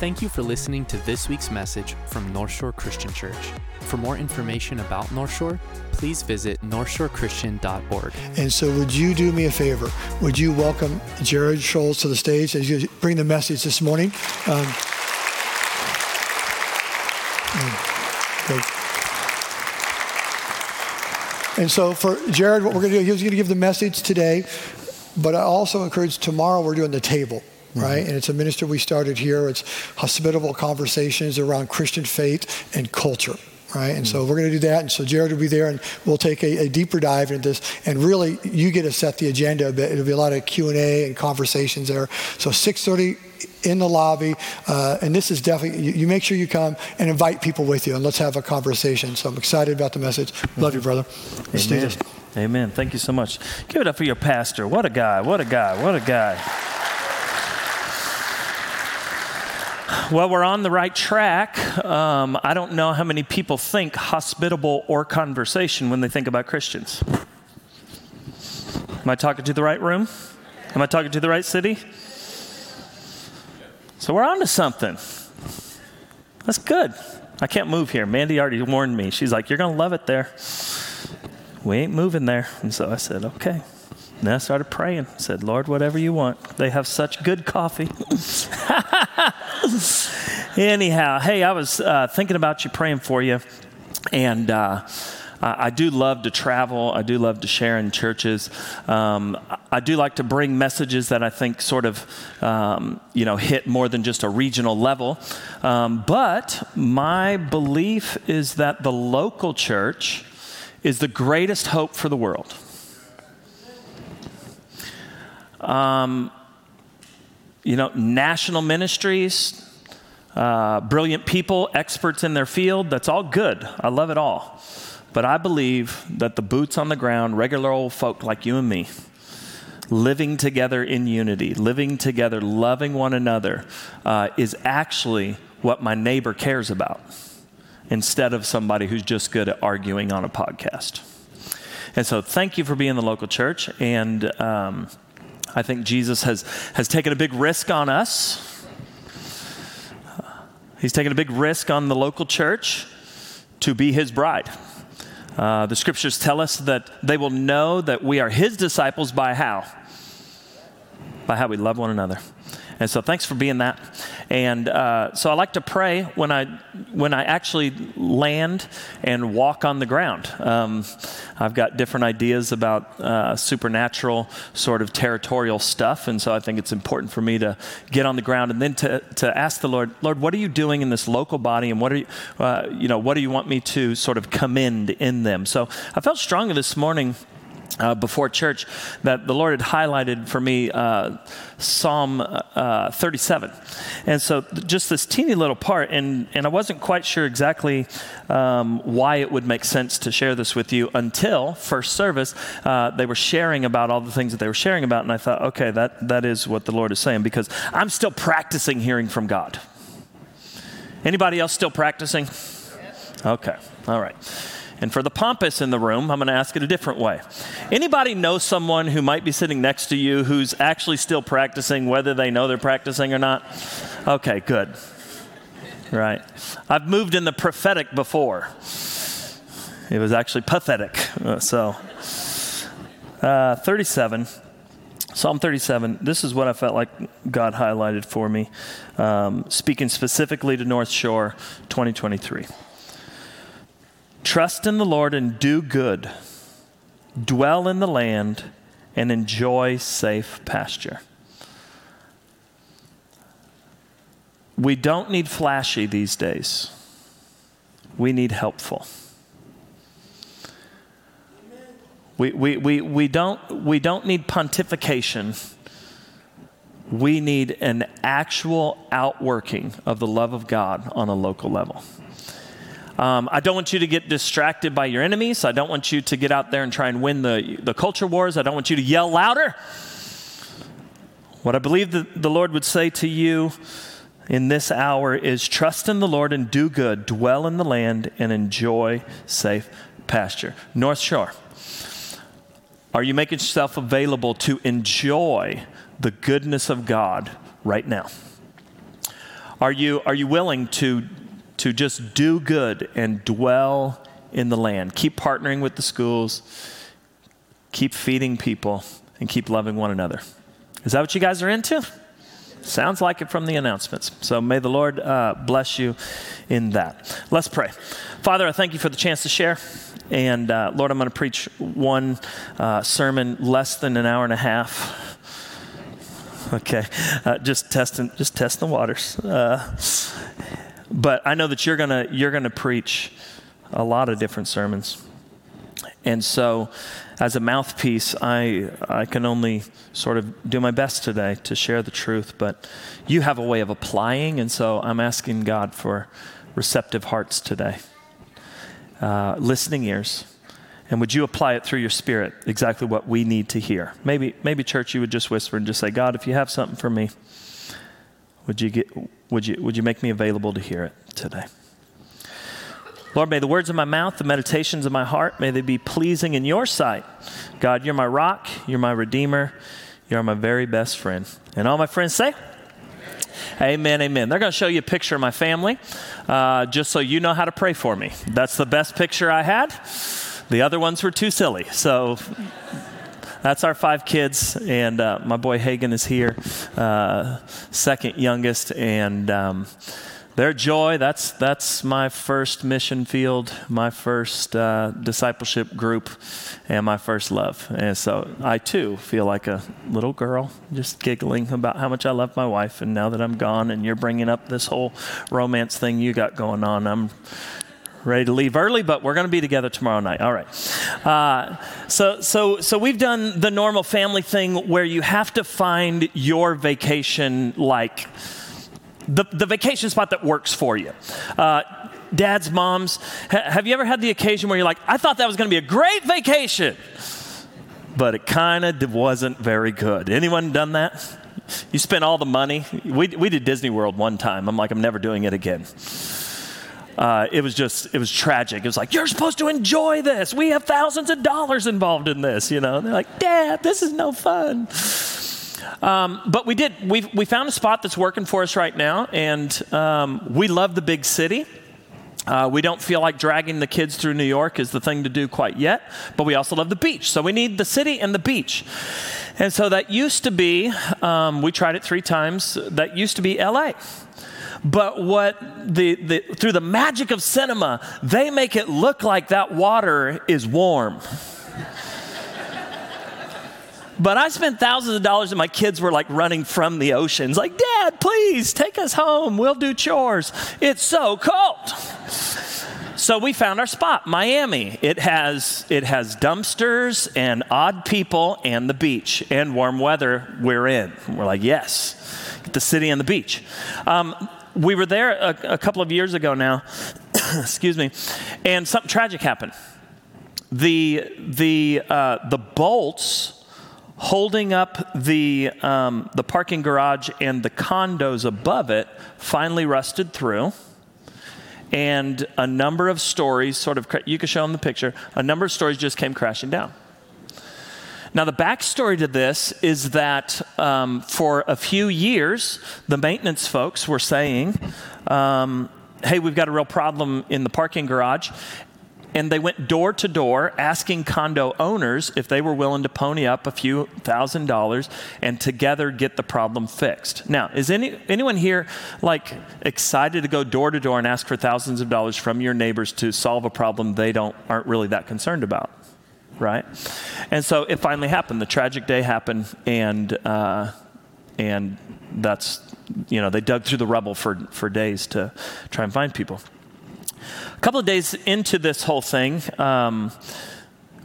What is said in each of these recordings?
Thank you for listening to this week's message from North Shore Christian Church. For more information about North Shore, please visit northshorechristian.org. And so would you do me a favor? Would you welcome Jared Scholz to the stage as you bring the message this morning? And so for Jared, what we're going to do, he's going to give the message today, but I also encourage tomorrow we're doing the table. Right? And it's a ministry we started here. It's hospitable conversations around Christian faith and culture, right? And so we're going to do that. And so Jared will be there and we'll take a deeper dive into this. And really, you get to set the agenda a bit. It'll be a lot of Q&A and conversations there. So 6:30 in the lobby. And this is definitely, you make sure you come and invite people with you and let's have a conversation. So I'm excited about the message. Love you, brother. Let's do this. Amen. Thank you so much. Give it up for your pastor. What a guy, what a guy, what a guy. Well, we're on the right track. I don't know how many people think hospitable or conversation when they think about Christians. Am I talking to the right room? Am I talking to the right city? So we're on to something. That's good. I can't move here. Mandy already warned me. She's like, you're going to love it there. We ain't moving there. And so I said, okay. And then I started praying. I said, Lord, whatever you want. They have such good coffee. Anyhow, hey, I was thinking about you, praying for you. And I do love to travel. I do love to share in churches. I do like to bring messages that I think sort of, hit more than just a regional level. But my belief is that the local church is the greatest hope for the world. National ministries, brilliant people, experts in their field, that's all good. I love it all. But I believe that the boots on the ground, regular old folk like you and me, living together in unity, living together, loving one another, is actually what my neighbor cares about instead of somebody who's just good at arguing on a podcast. And so thank you for being the local church. And, I think Jesus has taken a big risk on us. He's taken a big risk on the local church to be his bride. The scriptures tell us that they will know that we are his disciples by how? By how we love one another. And so thanks for being that. And so I like to pray when I actually land and walk on the ground. I've got different ideas about supernatural sort of territorial stuff. And so I think it's important for me to get on the ground and then to ask the Lord, what are you doing in this local body? And what are you, what do you want me to sort of commend in them? So I felt strongly this morning before church that the Lord had highlighted for me Psalm 37. And so just this teeny little part, and I wasn't quite sure exactly why it would make sense to share this with you until first service. They were sharing about all the things that they were sharing about, and I thought, okay, that is what the Lord is saying, because I'm still practicing hearing from God. Anybody else still practicing? Okay, all right. And for the pompous in the room, I'm going to ask it a different way. Anybody know someone who might be sitting next to you who's actually still practicing, whether they know they're practicing or not? Okay, good. Right. I've moved in the prophetic before. It was actually pathetic. So 37, Psalm 37, this is what I felt like God highlighted for me, speaking specifically to North Shore 2023. Trust in the Lord and do good. Dwell in the land and enjoy safe pasture. We don't need flashy these days. We need helpful. We don't need pontification. We need an actual outworking of the love of God on a local level. I don't want you to get distracted by your enemies. I don't want you to get out there and try and win the culture wars. I don't want you to yell louder. What I believe that the Lord would say to you in this hour is trust in the Lord and do good. Dwell in the land and enjoy safe pasture. North Shore, are you making yourself available to enjoy the goodness of God right now? Are you willing to just do good and dwell in the land? Keep partnering with the schools, keep feeding people, and keep loving one another. Is that what you guys are into? Sounds like it from the announcements. So may the Lord bless you in that. Let's pray. Father, I thank you for the chance to share. And Lord, I'm going to preach one sermon less than an hour and a half. Okay, just testing the waters. But I know that you're gonna preach a lot of different sermons. And so as a mouthpiece, I can only sort of do my best today to share the truth, but you have a way of applying, and so I'm asking God for receptive hearts today, listening ears, and would you apply it through your Spirit exactly what we need to hear? Maybe church, you would just whisper and just say, God, if you have something for me, would you make me available to hear it today? Lord, may the words of my mouth, the meditations of my heart, may they be pleasing in your sight. God, you're my rock, you're my redeemer, you're my very best friend. And all my friends say, amen, amen. They're going to show you a picture of my family, just so you know how to pray for me. That's the best picture I had. The other ones were too silly. So that's our 5 kids, and my boy Hagen is here, second youngest, and their joy, that's my first mission field, my first discipleship group, and my first love. And so I too feel like a little girl just giggling about how much I love my wife. And now that I'm gone and you're bringing up this whole romance thing you got going on, I'm ready to leave early, but we're going to be together tomorrow night. All right. So we've done the normal family thing where you have to find your vacation, like the vacation spot that works for you. Dads, moms, have you ever had the occasion where you're like, I thought that was going to be a great vacation, but it kind of wasn't very good? Anyone done that? You spent all the money. We did Disney World one time. I'm like, I'm never doing it again. It was tragic. It was like, you're supposed to enjoy this. We have thousands of dollars involved in this, you know? And they're like, Dad, this is no fun. But we found a spot that's working for us right now, and we love the big city. We don't feel like dragging the kids through New York is the thing to do quite yet, but we also love the beach. So we need the city and the beach. And so that used to be, we tried it 3 times, that used to be LA. But what through the magic of cinema, they make it look like that water is warm. But I spent thousands of dollars and my kids were like running from the oceans. Like, Dad, please take us home. We'll do chores. It's so cold. So we found our spot, Miami. It has dumpsters and odd people and the beach and warm weather. We're in. We're like, yes, get the city and the beach. We were there a couple of years ago now, excuse me, and something tragic happened. The bolts holding up the parking garage and the condos above it finally rusted through, and a number of stories you can show them the picture, a number of stories just came crashing down. Now the backstory to this is that for a few years, the maintenance folks were saying, hey, we've got a real problem in the parking garage. And they went door to door asking condo owners if they were willing to pony up a few $1,000 and together get the problem fixed. Now, is anyone here like excited to go door to door and ask for thousands of dollars from your neighbors to solve a problem they aren't really that concerned about, right? And so it finally happened. The tragic day happened, and that's, you know, they dug through the rubble for days to try and find people. A couple of days into this whole thing,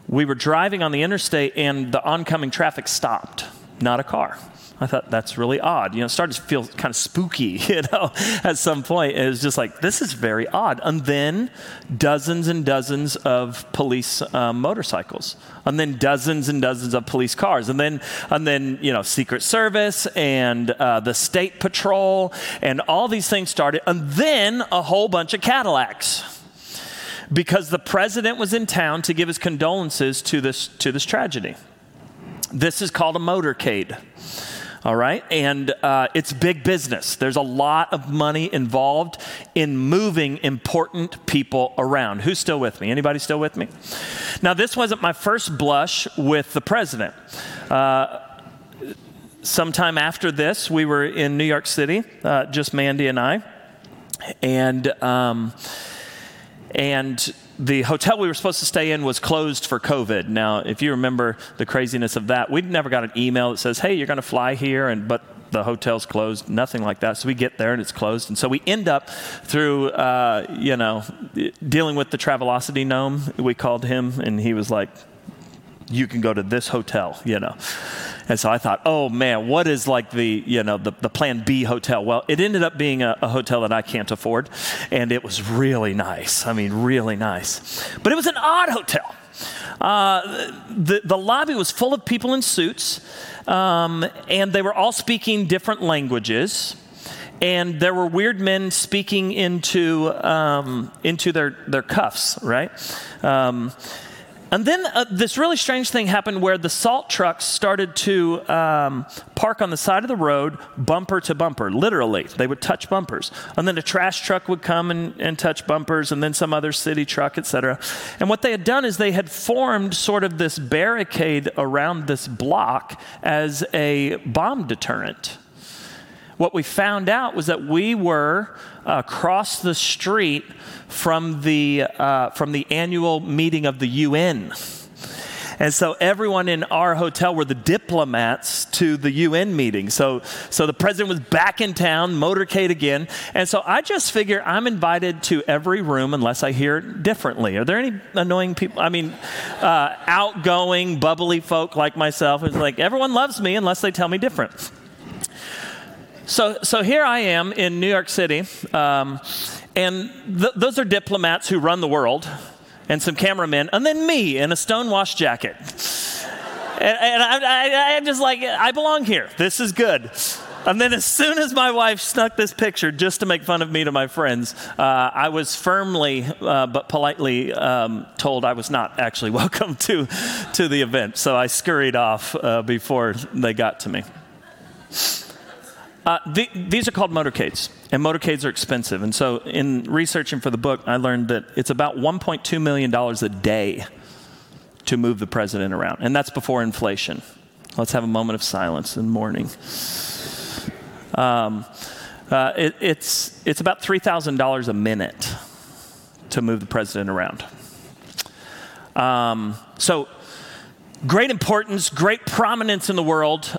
we were driving on the interstate and the oncoming traffic stopped, not a car. I thought, that's really odd. You know, it started to feel kind of spooky, you know, at some point. It was just like, this is very odd. And then dozens and dozens of police motorcycles. And then dozens and dozens of police cars. And then you know, Secret Service and the State Patrol and all these things started. And then a whole bunch of Cadillacs, because the president was in town to give his condolences to this tragedy. This is called a motorcade. all right? And it's big business. There's a lot of money involved in moving important people around. Who's still with me? Anybody still with me? Now, this wasn't my first blush with the president. Sometime after this, we were in New York City, just Mandy and I, and the hotel we were supposed to stay in was closed for COVID. Now, if you remember the craziness of that, we'd never got an email that says, hey, you're going to fly here, but the hotel's closed, nothing like that. So we get there and it's closed. And so we end up through, dealing with the Travelocity gnome. We called him and he was like, you can go to this hotel, And so I thought, oh man, what is like the plan B hotel? Well, it ended up being a hotel that I can't afford, and it was really nice. I mean, really nice. But it was an odd hotel. The lobby was full of people in suits, and they were all speaking different languages. And there were weird men speaking into their cuffs, right? And then this really strange thing happened where the salt trucks started to park on the side of the road, bumper to bumper, literally. They would touch bumpers. And then a trash truck would come and touch bumpers, and then some other city truck, et cetera. And what they had done is they had formed sort of this barricade around this block as a bomb deterrent. What we found out was that we were across the street from the annual meeting of the UN. And so everyone in our hotel were the diplomats to the UN meeting. So the president was back in town, motorcade again. And so I just figure I'm invited to every room unless I hear differently. Are there any annoying people? I mean, outgoing, bubbly folk like myself. It's like everyone loves me unless they tell me different. So here I am in New York City, and those are diplomats who run the world, and some cameramen, and then me in a stonewashed jacket. And I'm just like, I belong here. This is good. And then as soon as my wife snuck this picture just to make fun of me to my friends, I was firmly but politely told I was not actually welcome to the event. So I scurried off before they got to me. These are called motorcades, and motorcades are expensive. And so in researching for the book, I learned that it's about $1.2 million a day to move the president around, and that's before inflation. Let's have a moment of silence and mourning. It's about $3,000 a minute to move the president around. So great importance, great prominence in the world,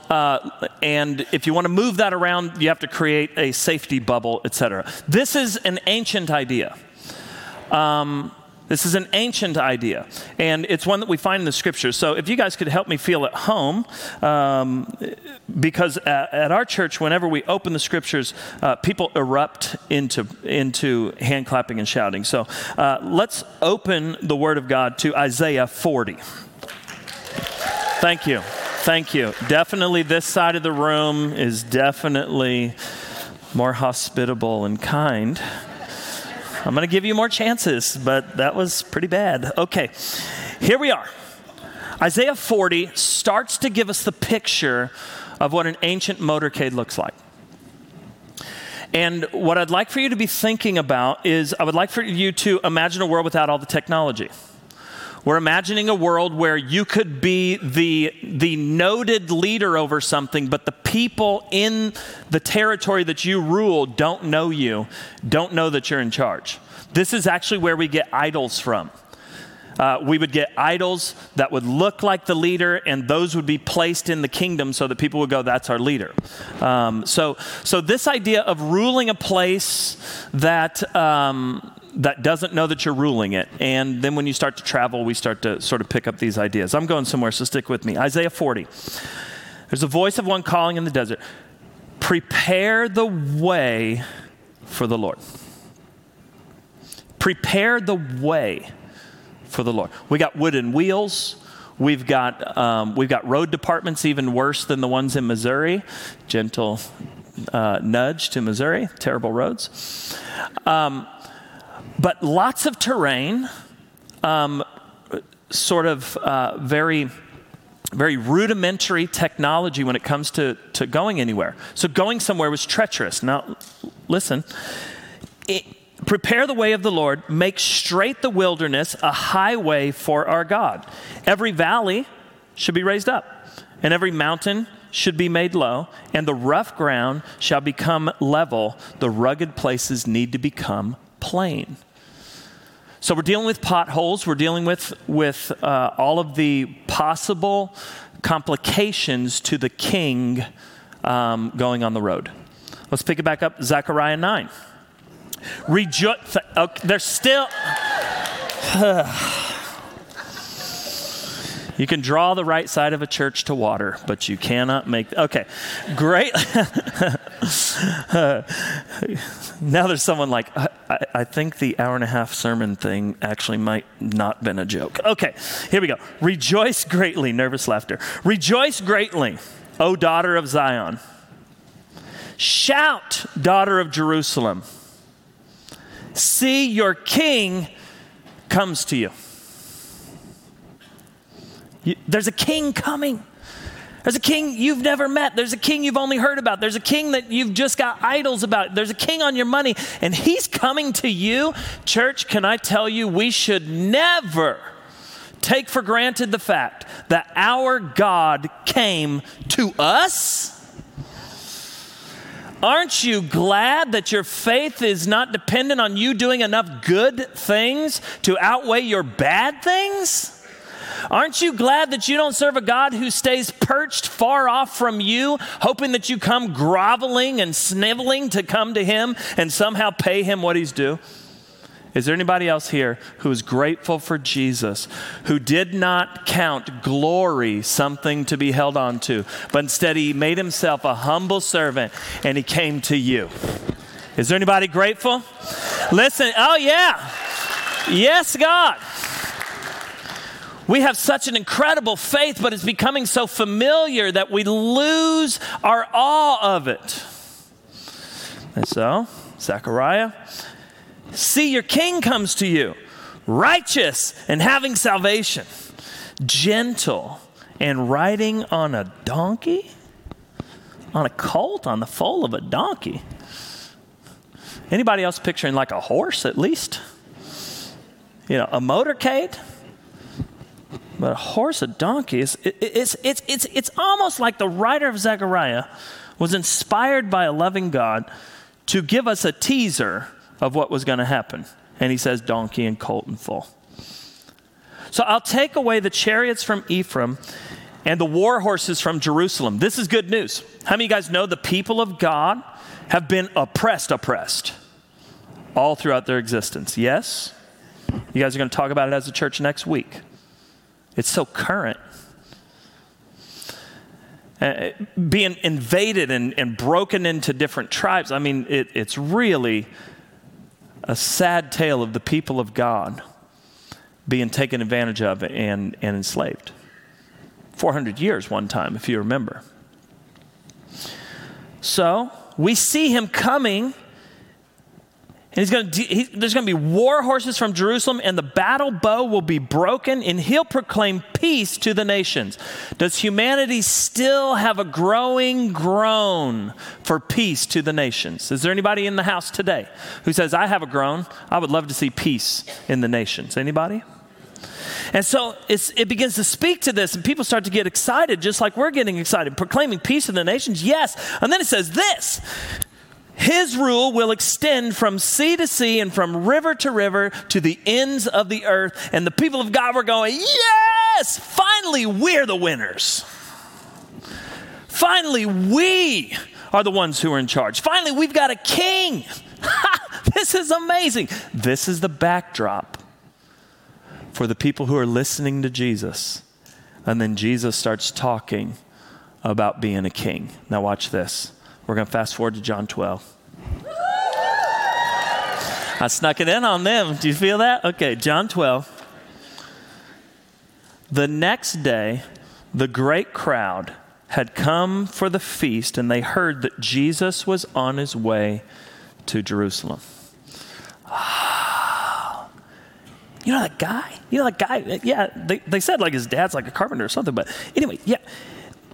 and if you want to move that around, you have to create a safety bubble, etc. This is an ancient idea. This is an ancient idea, and it's one that we find in the scriptures. So if you guys could help me feel at home, because at our church, whenever we open the scriptures, people erupt into hand clapping and shouting. So let's open the Word of God to Isaiah 40. Thank you. Thank you. Definitely this side of the room is definitely more hospitable and kind. I'm going to give you more chances, but that was pretty bad. Okay, here we are. Isaiah 40 starts to give us the picture of what an ancient motorcade looks like. And what I'd like for you to be thinking about is I would like for you to imagine a world without all the technology. We're imagining a world where you could be the noted leader over something, but the people in the territory that you rule don't know you, don't know that you're in charge. This is actually where we get idols from. We would get idols that would look like the leader, and those would be placed in the kingdom so that people would go, that's our leader. So this idea of ruling a place that doesn't know that you're ruling it. And then when you start to travel, we start to sort of pick up these ideas. I'm going somewhere, so stick with me. Isaiah 40. There's a voice of one calling in the desert. Prepare the way for the Lord. Prepare the way for the Lord. We got wooden wheels. We've got road departments even worse than the ones in Missouri. Gentle nudge to Missouri. Terrible roads. But lots of terrain, sort of very very rudimentary technology when it comes to going anywhere. So going somewhere was treacherous. Now, listen. Prepare the way of the Lord, make straight the wilderness a highway for our God. Every valley should be raised up, and every mountain should be made low, and the rough ground shall become level. The rugged places need to become plain. So we're dealing with potholes. We're dealing with all of the possible complications to the king going on the road. Let's pick it back up, Zechariah 9. They're still... You can draw the right side of a church to water, but you cannot make... Okay, great. Now there's someone like, I think the hour and a half sermon thing actually might not been a joke. Okay, here we go. Rejoice greatly, nervous laughter. Rejoice greatly, O daughter of Zion. Shout, daughter of Jerusalem. See, your king comes to you. There's a king coming. There's a king you've never met. There's a king you've only heard about. There's a king that you've just got idols about. There's a king on your money, and he's coming to you. Church, can I tell you, we should never take for granted the fact that our God came to us. Aren't you glad that your faith is not dependent on you doing enough good things to outweigh your bad things? Aren't you glad that you don't serve a God who stays perched far off from you, hoping that you come groveling and sniveling to come to him and somehow pay him what he's due? Is there anybody else here who is grateful for Jesus, who did not count glory something to be held on to, but instead he made himself a humble servant and he came to you? Is there anybody grateful? Listen, oh yeah, yes, God. We have such an incredible faith, but it's becoming so familiar that we lose our awe of it. And so, Zechariah, see, your king comes to you, righteous and having salvation, gentle and riding on a donkey, on a colt, on the foal of a donkey. Anybody else picturing like a horse at least? You know, a motorcade? But a horse, a donkey, it's almost like the writer of Zechariah was inspired by a loving God to give us a teaser of what was going to happen. And he says donkey and colt and foal. So I'll take away the chariots from Ephraim and the war horses from Jerusalem. This is good news. How many of you guys know the people of God have been oppressed all throughout their existence? Yes? You guys are going to talk about it as a church next week. It's so current. Being invaded and broken into different tribes. I mean, it's really a sad tale of the people of God being taken advantage of and enslaved. 400 years one time, if you remember. So we see him coming. And there's going to be war horses from Jerusalem, and the battle bow will be broken, and he'll proclaim peace to the nations. Does humanity still have a growing groan for peace to the nations? Is there anybody in the house today who says, I have a groan, I would love to see peace in the nations? Anybody? And so it begins to speak to this, and people start to get excited, just like we're getting excited, proclaiming peace to the nations, yes. And then it says this. His rule will extend from sea to sea and from river to river to the ends of the earth. And the people of God were going, yes, finally we're the winners. Finally, we are the ones who are in charge. Finally, we've got a king. This is amazing. This is the backdrop for the people who are listening to Jesus. And then Jesus starts talking about being a king. Now watch this. We're going to fast forward to John 12. I snuck it in on them. Do you feel that? Okay, John 12. The next day, the great crowd had come for the feast, and they heard that Jesus was on his way to Jerusalem. you know that guy? You know that guy? Yeah, they said like his dad's like a carpenter or something, but anyway, yeah.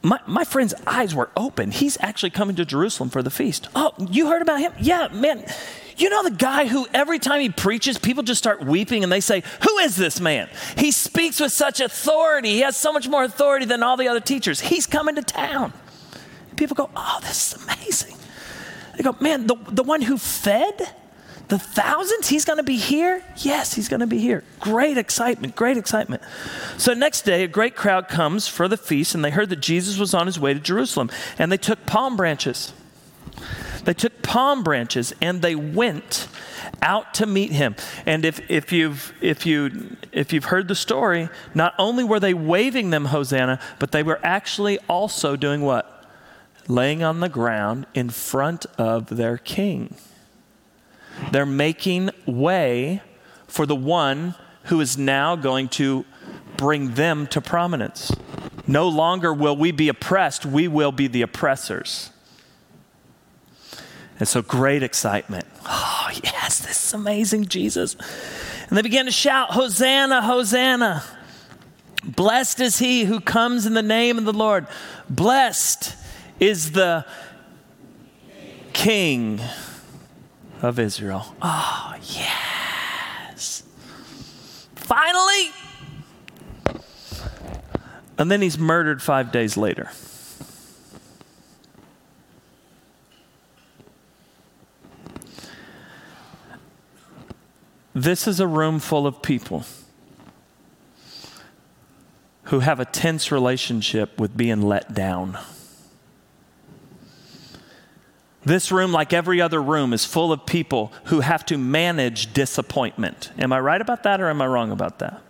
My friend's eyes were open. He's actually coming to Jerusalem for the feast. Oh, you heard about him? Yeah, man. You know the guy who every time he preaches, people just start weeping and they say, who is this man? He speaks with such authority. He has so much more authority than all the other teachers. He's coming to town. And people go, oh, this is amazing. They go, man, the one who fed the thousands, he's going to be here? Yes, he's going to be here. Great excitement, great excitement. So next day, a great crowd comes for the feast, and they heard that Jesus was on his way to Jerusalem, and they took palm branches. They took palm branches, and they went out to meet him. And if you've heard the story, not only were they waving them Hosanna, but they were actually also doing what? Laying on the ground in front of their king. They're making way for the one who is now going to bring them to prominence. No longer will we be oppressed, we will be the oppressors. And so great excitement. Oh, yes, this is amazing, Jesus. And they began to shout, Hosanna, Hosanna. Blessed is he who comes in the name of the Lord. Blessed is the King of Israel. Oh, yes. Finally. And then he's murdered 5 days later. This is a room full of people who have a tense relationship with being let down. This room, like every other room, is full of people who have to manage disappointment. Am I right about that or am I wrong about that?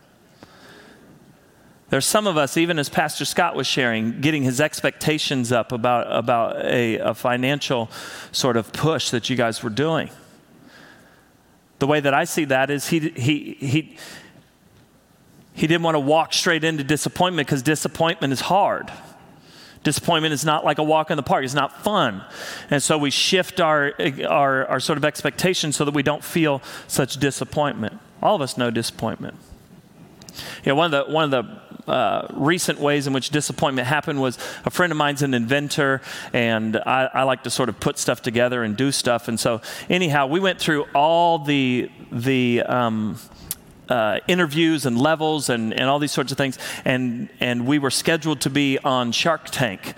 There's some of us, even as Pastor Scott was sharing, getting his expectations up about a financial sort of push that you guys were doing. The way that I see that is he didn't want to walk straight into disappointment because disappointment is hard. Disappointment is not like a walk in the park. It's not fun. And so we shift our sort of expectations so that we don't feel such disappointment. All of us know disappointment. You know, one of the recent ways in which disappointment happened was a friend of mine's an inventor, and I like to sort of put stuff together and do stuff. And so anyhow, we went through all the interviews and levels and all these sorts of things. And we were scheduled to be on Shark Tank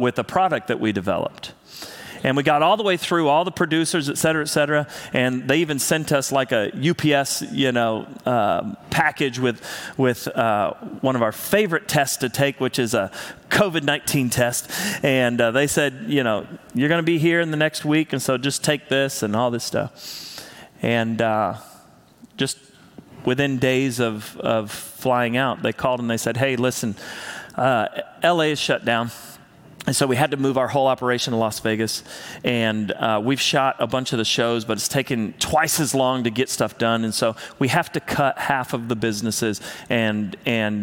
with a product that we developed. And we got all the way through all the producers, et cetera, and they even sent us like a UPS, package with one of our favorite tests to take, which is a COVID-19 test. And they said, you're going to be here in the next week, and so just take this and all this stuff. And just within days of flying out, they called and they said, hey, listen, LA is shut down. And so we had to move our whole operation to Las Vegas, and we've shot a bunch of the shows, but it's taken twice as long to get stuff done, and so we have to cut half of the businesses, and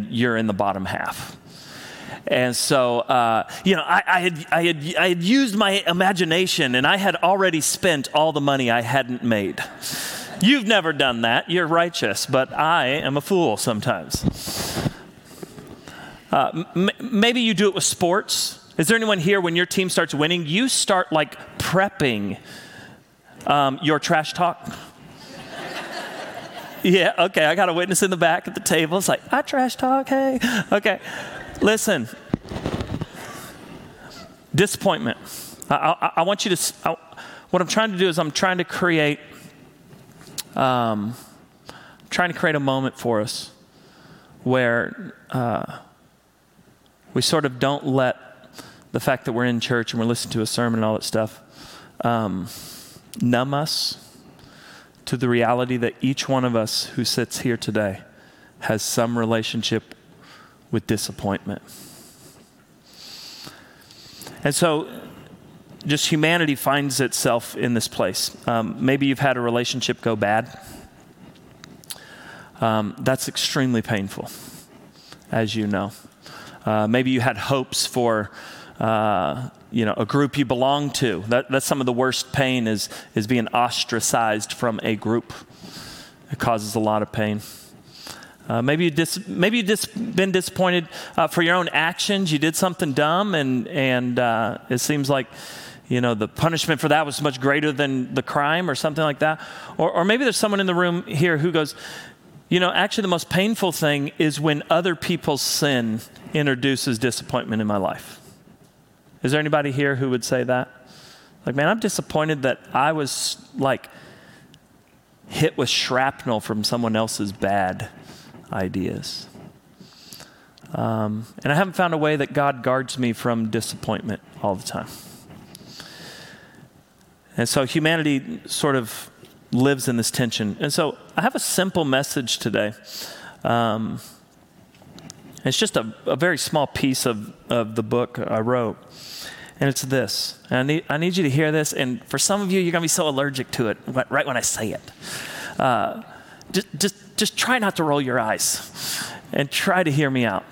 you're in the bottom half. And so, I had used my imagination, and I had already spent all the money I hadn't made. You've never done that. You're righteous, but I am a fool sometimes. Maybe you do it with sports. Is there anyone here, when your team starts winning, you start like prepping your trash talk? Yeah, okay, I got a witness in the back at the table. It's like, I trash talk, hey. Okay, listen. Disappointment. I want you to, what I'm trying to do is I'm trying to create, a moment for us where we sort of don't let the fact that we're in church and we're listening to a sermon and all that stuff numb us to the reality that each one of us who sits here today has some relationship with disappointment. And so just humanity finds itself in this place. Maybe you've had a relationship go bad. That's extremely painful, as you know. Maybe you had hopes for a group you belong to. That's some of the worst pain is being ostracized from a group. It causes a lot of pain. Maybe you've been disappointed for your own actions. You did something dumb, and it seems like, you know, the punishment for that was much greater than the crime or something like that. Or maybe there's someone in the room here who goes, you know, actually the most painful thing is when other people's sin introduces disappointment in my life. Is there anybody here who would say that? Like, man, I'm disappointed that I was like hit with shrapnel from someone else's bad ideas. And I haven't found a way that God guards me from disappointment all the time. And so humanity sort of lives in this tension. And so I have a simple message today. It's just a very small piece of the book I wrote. And it's this. And I need you to hear this. And for some of you, you're going to be so allergic to it right when I say it. Just try not to roll your eyes and try to hear me out.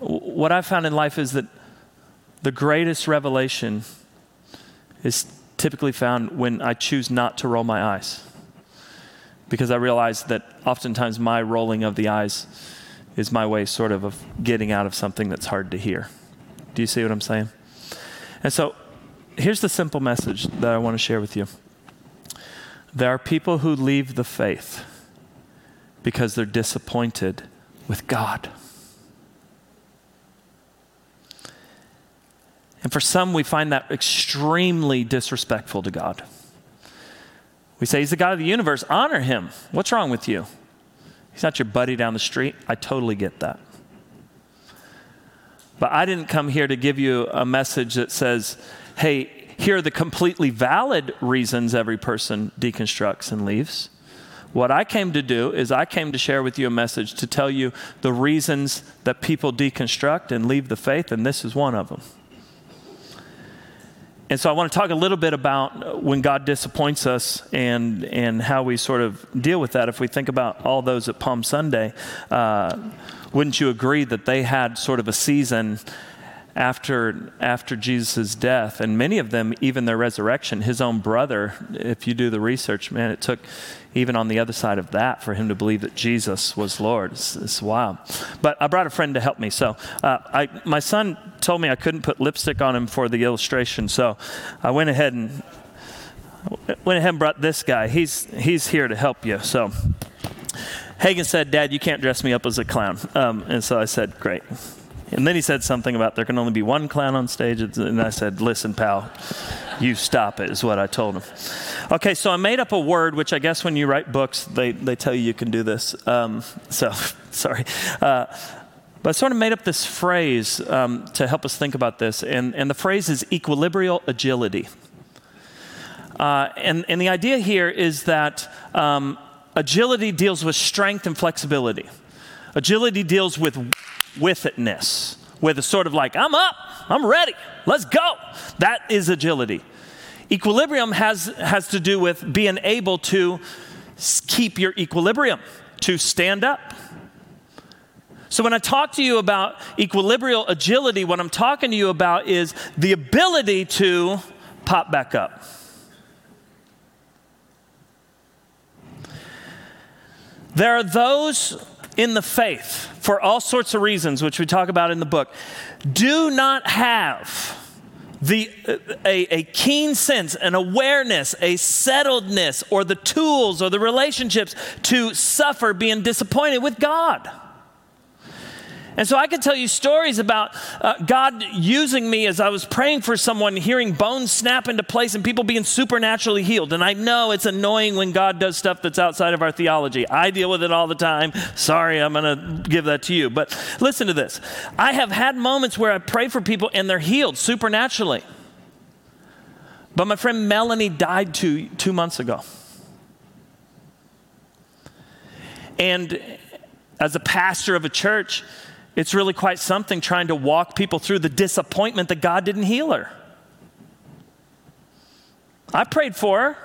What I've found in life is that the greatest revelation is typically found when I choose not to roll my eyes, because I realize that oftentimes my rolling of the eyes is my way sort of getting out of something that's hard to hear. Do you see what I'm saying? And so here's the simple message that I want to share with you. There are people who leave the faith because they're disappointed with God. And for some, we find that extremely disrespectful to God. We say, he's the God of the universe. Honor him. What's wrong with you? He's not your buddy down the street. I totally get that. But I didn't come here to give you a message that says, hey, here are the completely valid reasons every person deconstructs and leaves. What I came to do is I came to share with you a message to tell you the reasons that people deconstruct and leave the faith, and this is one of them. And so I want to talk a little bit about when God disappoints us and how we sort of deal with that. If we think about all those at Palm Sunday, wouldn't you agree that they had sort of a season after Jesus' death, and many of them, even their resurrection? His own brother, if you do the research, man, it took even on the other side of that for him to believe that Jesus was Lord. It's wild. But I brought a friend to help me. So my son told me I couldn't put lipstick on him for the illustration. So I went ahead and brought this guy. He's here to help you. So Hagen said, Dad, you can't dress me up as a clown. And so I said, great. And then he said something about there can only be one clown on stage. And I said, listen, pal, you stop it, is what I told him. Okay, so I made up a word, which I guess when you write books, they tell you can do this. Sorry. But I sort of made up this phrase to help us think about this. And the phrase is equilibrial agility. And the idea here is that agility deals with strength and flexibility. Agility deals with itness, with a sort of like, I'm up, I'm ready, let's go. That is agility. Equilibrium has to do with being able to keep your equilibrium, to stand up. So when I talk to you about equilibrial agility, what I'm talking to you about is the ability to pop back up. There are those in the faith, for all sorts of reasons, which we talk about in the book, do not have a keen sense, an awareness, a settledness, or the tools or the relationships to suffer being disappointed with God. And so I could tell you stories about God using me as I was praying for someone, hearing bones snap into place and people being supernaturally healed. And I know it's annoying when God does stuff that's outside of our theology. I deal with it all the time. Sorry, I'm going to give that to you. But listen to this. I have had moments where I pray for people and they're healed supernaturally. But my friend Melanie died two months ago. And as a pastor of a church, it's really quite something trying to walk people through the disappointment that God didn't heal her. I prayed for her.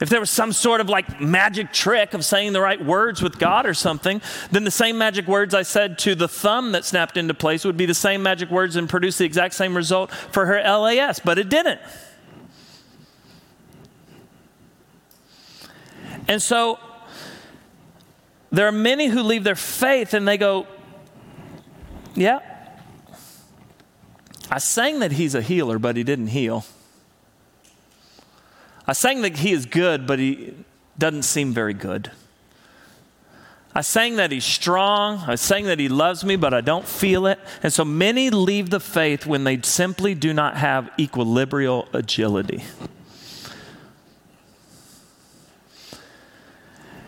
If there was some sort of like magic trick of saying the right words with God or something, then the same magic words I said to the thumb that snapped into place would be the same magic words and produce the exact same result for her ALS, but it didn't. And so There are many who leave their faith and they go, yeah, I sang that he's a healer, but he didn't heal. I sang that he is good, but he doesn't seem very good. I sang that he's strong. I sang that he loves me, but I don't feel it. And so many leave the faith when they simply do not have equilibrial agility.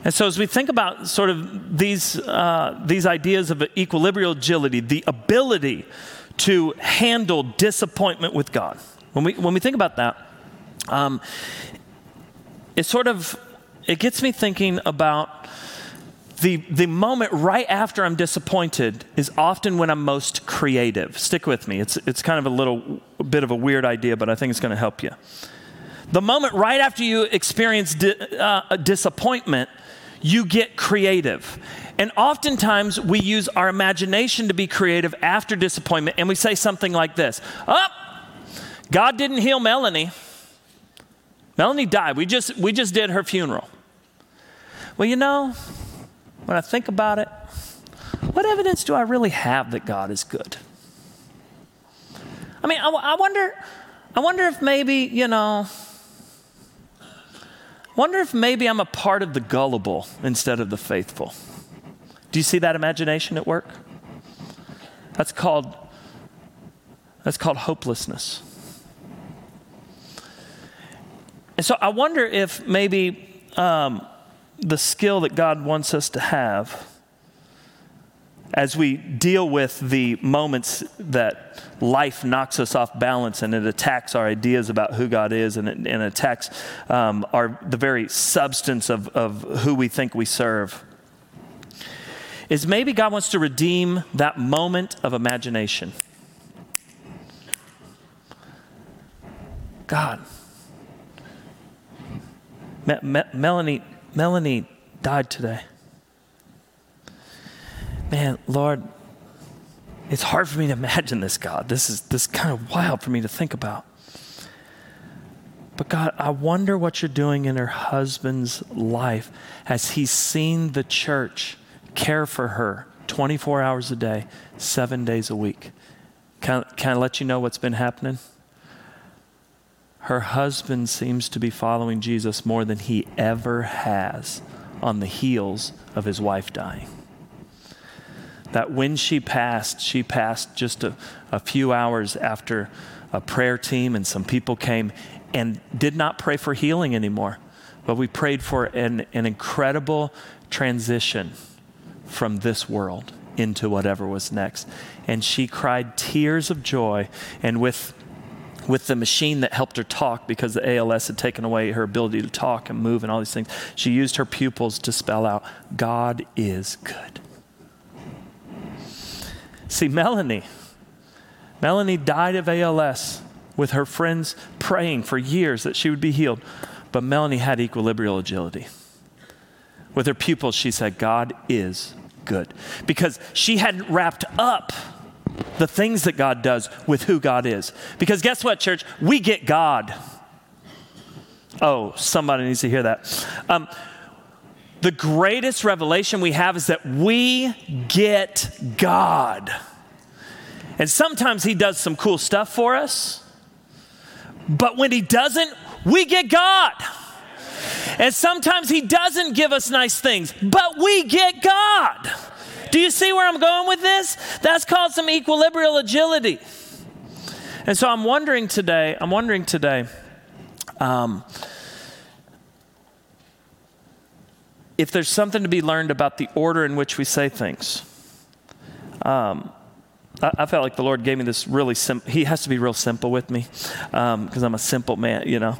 And so as we think about sort of these ideas of equilibrial agility, the ability to handle disappointment with God, when we think about that, it gets me thinking about the moment right after I'm disappointed is often when I'm most creative. Stick with me. It's kind of a little bit of a weird idea, but I think it's going to help you. The moment right after you experience disappointment, you get creative. And oftentimes we use our imagination to be creative after disappointment, and we say something like this. Oh, God didn't heal Melanie. Melanie died. We just did her funeral. Well, you know, when I think about it, what evidence do I really have that God is good? I mean, I wonder if maybe, you know, wonder if maybe I'm a part of the gullible instead of the faithful. Do you see that imagination at work? That's called hopelessness. And so I wonder if maybe the skill that God wants us to have as we deal with the moments that life knocks us off balance and it attacks our ideas about who God is and it attacks the very substance of who we think we serve, is maybe God wants to redeem that moment of imagination. God, Melanie died today. Man, Lord, it's hard for me to imagine this, God. This is kind of wild for me to think about. But God, I wonder what you're doing in her husband's life as he's seen the church care for her 24 hours a day, 7 days a week. Can I let you know what's been happening? Her husband seems to be following Jesus more than he ever has on the heels of his wife dying. That when she passed just a few hours after a prayer team and some people came and did not pray for healing anymore, but we prayed for an incredible transition from this world into whatever was next. And she cried tears of joy, and with the machine that helped her talk, because the ALS had taken away her ability to talk and move and all these things, she used her pupils to spell out, God is good. See, Melanie died of ALS with her friends praying for years that she would be healed. But Melanie had equilibrial agility. With her pupils, she said, God is good. Because she hadn't wrapped up the things that God does with who God is. Because guess what, church? We get God. Oh, somebody needs to hear that. The greatest revelation we have is that we get God. And sometimes he does some cool stuff for us. But when he doesn't, we get God. And sometimes he doesn't give us nice things, but we get God. Do you see where I'm going with this? That's called some equilibrial agility. And so I'm wondering today if there's something to be learned about the order in which we say things. I felt like the Lord gave me this really simple, he has to be real simple with me because I'm a simple man, you know.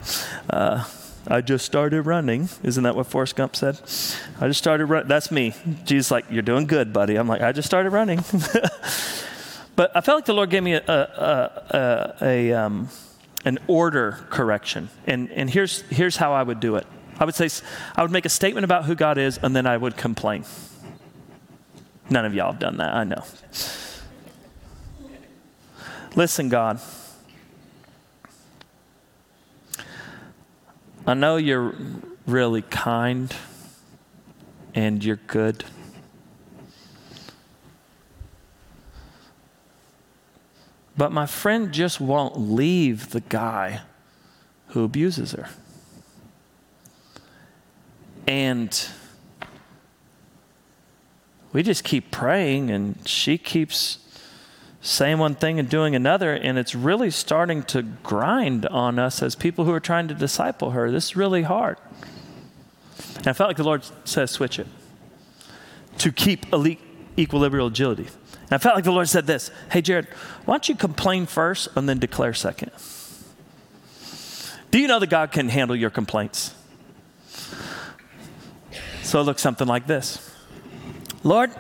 I just started running. Isn't that what Forrest Gump said? I just started running. That's me. Jesus, like, you're doing good, buddy. I'm like, I just started running. But I felt like the Lord gave me an order correction. And here's how I would do it. I would make a statement about who God is, and then I would complain. None of y'all have done that, I know. Listen, God. I know you're really kind and you're good. But my friend just won't leave the guy who abuses her. And we just keep praying, and she keeps saying one thing and doing another, and it's really starting to grind on us as people who are trying to disciple her. This is really hard. And I felt like the Lord says, switch it. To keep elite equilibrium agility. And I felt like the Lord said this, hey, Jared, why don't you complain first and then declare second? Do you know that God can handle your complaints? So it looks something like this. Lord,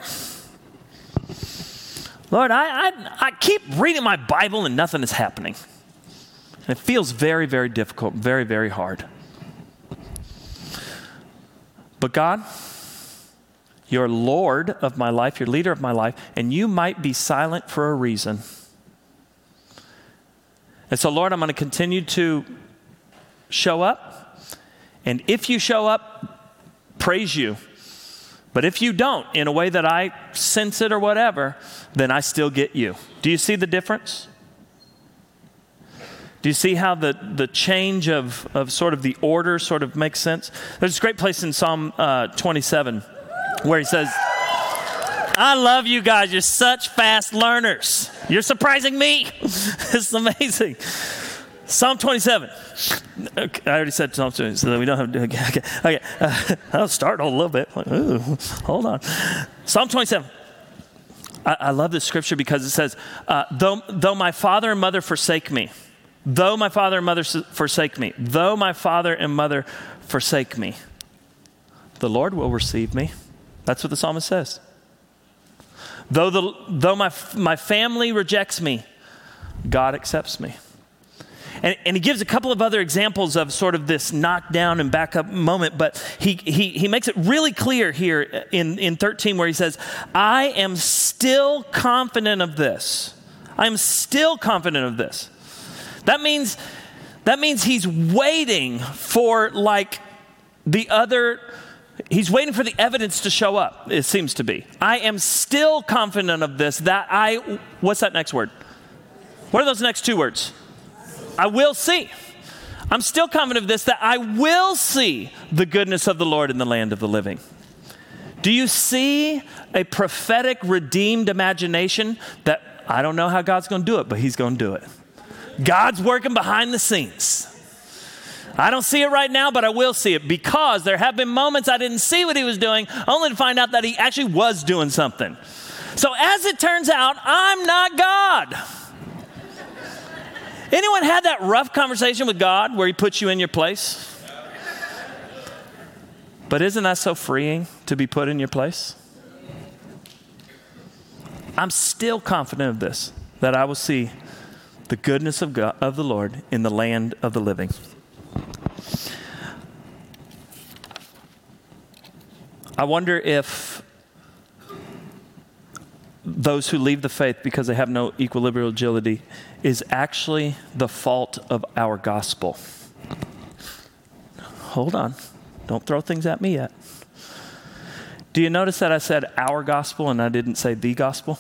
I keep reading my Bible and nothing is happening. And it feels very, very difficult, very, very hard. But God, you're Lord of my life, you're leader of my life, and you might be silent for a reason. And so, Lord, I'm going to continue to show up. And if you show up, praise you. But if you don't, in a way that I sense it or whatever, then I still get you. Do you see the difference? Do you see how the change of sort of the order sort of makes sense? There's this great place in Psalm 27 where he says, I love you guys. You're such fast learners. You're surprising me. It's amazing. Psalm 27. Okay, I already said Psalm 27, so we don't have to do it. Okay. I'll start a little bit. Like, ooh, hold on. Psalm 27. I love this scripture because it says, though my father and mother forsake me, though my father and mother forsake me, the Lord will receive me. That's what the psalmist says. Though my family rejects me, God accepts me. And he gives a couple of other examples of sort of this knockdown and back up moment, but he makes it really clear here in 13 where he says, I am still confident of this. I am still confident of this. That means he's waiting for he's waiting for the evidence to show up, it seems to be. I am still confident of this, what's that next word? What are those next two words? I will see. I'm still confident of this, that I will see the goodness of the Lord in the land of the living. Do you see a prophetic, redeemed imagination that I don't know how God's going to do it, but he's going to do it. God's working behind the scenes. I don't see it right now, but I will see it because there have been moments I didn't see what he was doing, only to find out that he actually was doing something. So as it turns out, I'm not God. Anyone had that rough conversation with God where he puts you in your place? But isn't that so freeing to be put in your place? I'm still confident of this, that I will see the goodness of God, of the Lord in the land of the living. I wonder if those who leave the faith because they have no equilibrium agility is actually the fault of our gospel. Hold on. Don't throw things at me yet. Do you notice that I said our gospel and I didn't say the gospel?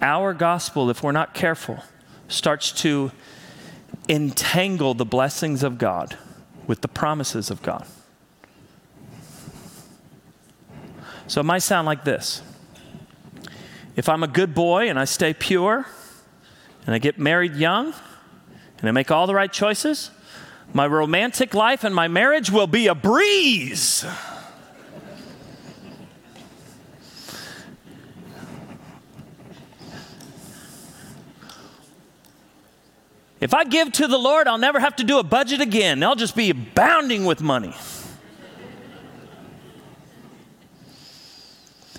Our gospel, if we're not careful, starts to entangle the blessings of God with the promises of God. So it might sound like this. If I'm a good boy and I stay pure and I get married young and I make all the right choices, my romantic life and my marriage will be a breeze. If I give to the Lord, I'll never have to do a budget again. I'll just be abounding with money.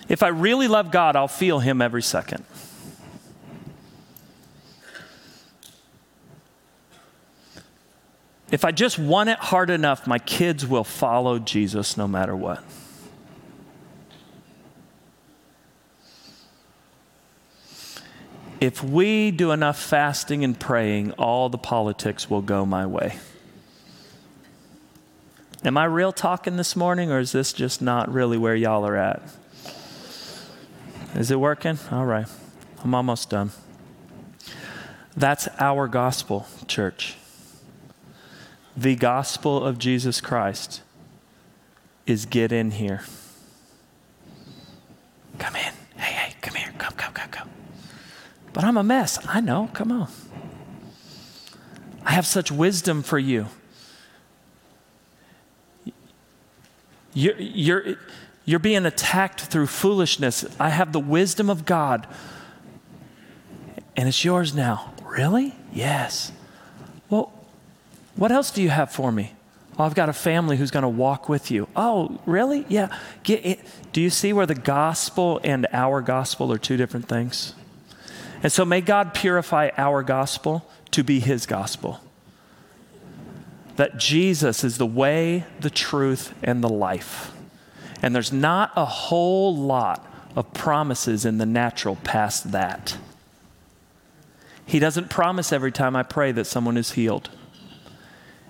If I really love God, I'll feel him every second. If I just want it hard enough, my kids will follow Jesus no matter what. If we do enough fasting and praying, all the politics will go my way. Am I real talking this morning, or is this just not really where y'all are at? Is it working? All right. I'm almost done. That's our gospel, church. The gospel of Jesus Christ is get in here. Come in. Hey, come here. Go. But I'm a mess. I know. Come on. I have such wisdom for you. You're being attacked through foolishness. I have the wisdom of God. And it's yours now. Really? Yes. Well, what else do you have for me? Oh, I've got a family who's going to walk with you. Oh, really? Yeah. Get it. Do you see where the gospel and our gospel are two different things? And so may God purify our gospel to be his gospel. That Jesus is the way, the truth, and the life. And there's not a whole lot of promises in the natural past that. He doesn't promise every time I pray that someone is healed.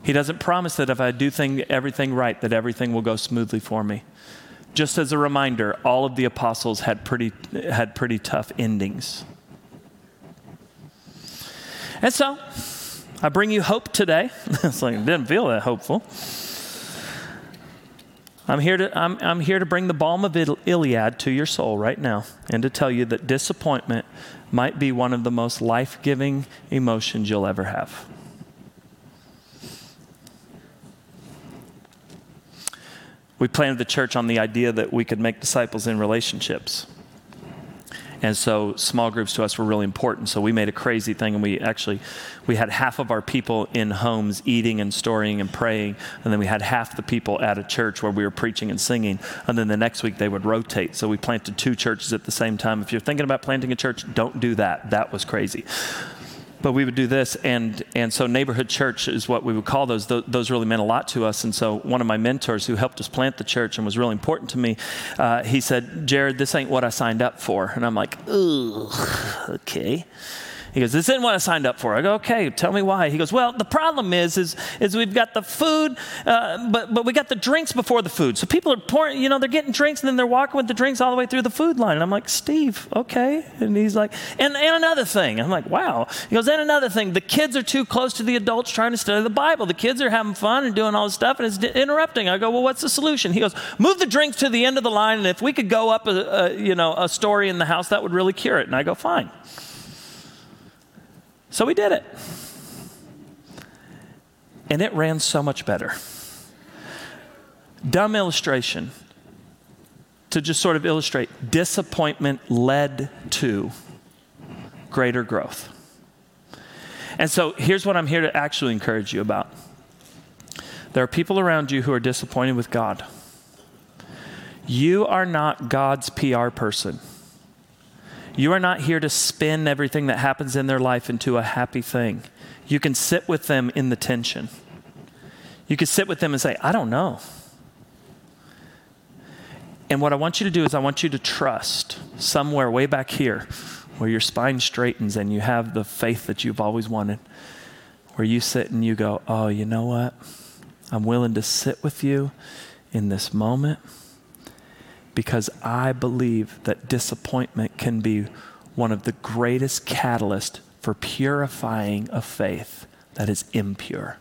He doesn't promise that if I do everything right, that everything will go smoothly for me. Just as a reminder, all of the apostles had pretty tough endings. And so, I bring you hope today. It's like, it didn't feel that hopeful. I'm here to bring the balm of Gilead to your soul right now and to tell you that disappointment might be one of the most life-giving emotions you'll ever have. We planted the church on the idea that we could make disciples in relationships. And so small groups to us were really important. So we made a crazy thing, and we had half of our people in homes eating and storing and praying, and then we had half the people at a church where we were preaching and singing, and then the next week they would rotate. So we planted two churches at the same time. If you're thinking about planting a church, don't do that. That was crazy. But we would do this, and so neighborhood church is what we would call those. Those really meant a lot to us, and so one of my mentors who helped us plant the church and was really important to me, he said, "Jared, this ain't what I signed up for." And I'm like, "Ooh, okay." He goes, "This isn't what I signed up for." I go, "Okay, tell me why." He goes, "Well, the problem is we've got the food, but we got the drinks before the food. So people are pouring, they're getting drinks, and then they're walking with the drinks all the way through the food line." And I'm like, "Steve, okay." And he's like, and another thing. I'm like, "Wow." He goes, "And another thing. The kids are too close to the adults trying to study the Bible. The kids are having fun and doing all this stuff, and it's interrupting." I go, "Well, what's the solution?" He goes, "Move the drinks to the end of the line, and if we could go up a story in the house, that would really cure it." And I go, "Fine." So we did it, and it ran so much better. Dumb illustration to just sort of illustrate disappointment led to greater growth. And so here's what I'm here to actually encourage you about. There are people around you who are disappointed with God. You are not God's PR person. You are not here to spin everything that happens in their life into a happy thing. You can sit with them in the tension. You can sit with them and say, "I don't know." And what I want you to do is I want you to trust somewhere way back here where your spine straightens and you have the faith that you've always wanted, where you sit and you go, "Oh, you know what? I'm willing to sit with you in this moment, because I believe that disappointment can be one of the greatest catalysts for purifying a faith that is impure."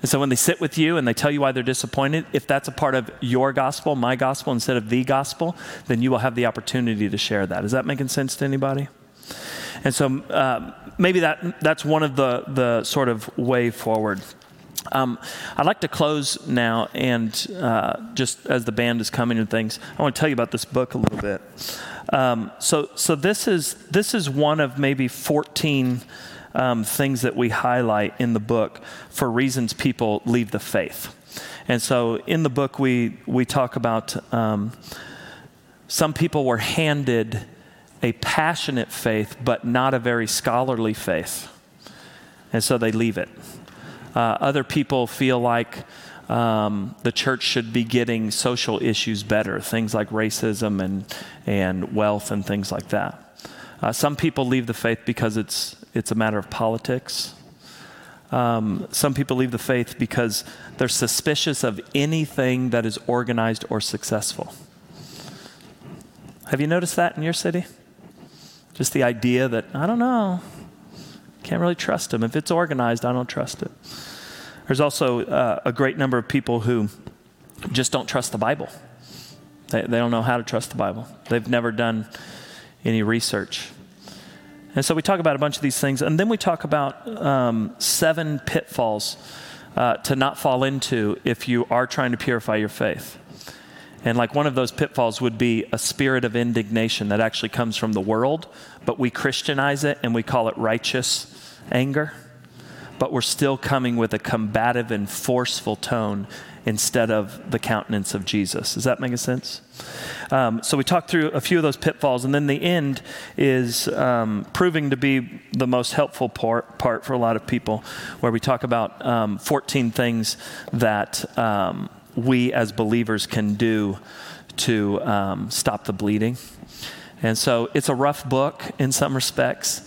And so when they sit with you and they tell you why they're disappointed, if that's a part of your gospel, my gospel, instead of the gospel, then you will have the opportunity to share that. Is that making sense to anybody? And so maybe that's one of the sort of way forward. I'd like to close now, and just as the band is coming and things, I want to tell you about this book a little bit. So this is one of maybe 14 things that we highlight in the book for reasons people leave the faith. And so in the book we talk about some people were handed a passionate faith, but not a very scholarly faith, and so they leave it. Other people feel like the church should be getting social issues better, things like racism and wealth and things like that. Some people leave the faith because it's a matter of politics. Some people leave the faith because they're suspicious of anything that is organized or successful. Have you noticed that in your city? Just the idea that, I don't know, can't really trust him. If it's organized, I don't trust it. There's also a great number of people who just don't trust the Bible. They don't know how to trust the Bible. They've never done any research. And so we talk about a bunch of these things, and then we talk about 7 pitfalls to not fall into if you are trying to purify your faith. And like one of those pitfalls would be a spirit of indignation that actually comes from the world, but we Christianize it and we call it righteous anger, but we're still coming with a combative and forceful tone instead of the countenance of Jesus. Does that make sense? So we talked through a few of those pitfalls, and then the end is proving to be the most helpful part for a lot of people, where we talk about 14 things that we as believers can do to stop the bleeding. And so it's a rough book in some respects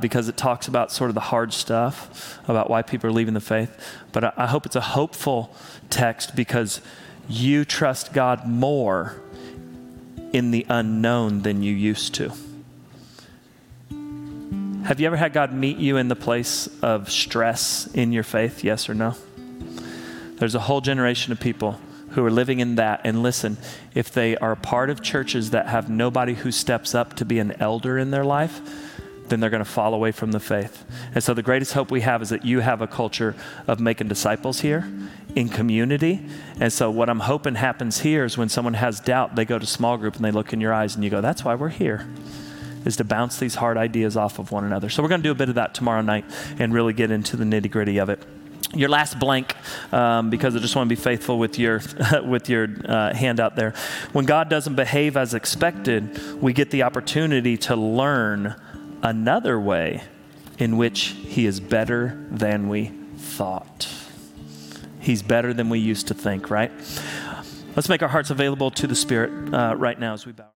because it talks about sort of the hard stuff about why people are leaving the faith. But I hope it's a hopeful text because you trust God more in the unknown than you used to. Have you ever had God meet you in the place of stress in your faith? Yes or no? There's a whole generation of people who are living in that. And listen, if they are a part of churches that have nobody who steps up to be an elder in their life, then they're going to fall away from the faith. And so the greatest hope we have is that you have a culture of making disciples here in community. And so what I'm hoping happens here is when someone has doubt, they go to small group and they look in your eyes and you go, that's why we're here, is to bounce these hard ideas off of one another. So we're going to do a bit of that tomorrow night and really get into the nitty-gritty of it. Your last blank, because I just want to be faithful with your handout there. When God doesn't behave as expected, we get the opportunity to learn another way in which he is better than we thought. He's better than we used to think, right? Let's make our hearts available to the Spirit right now as we bow.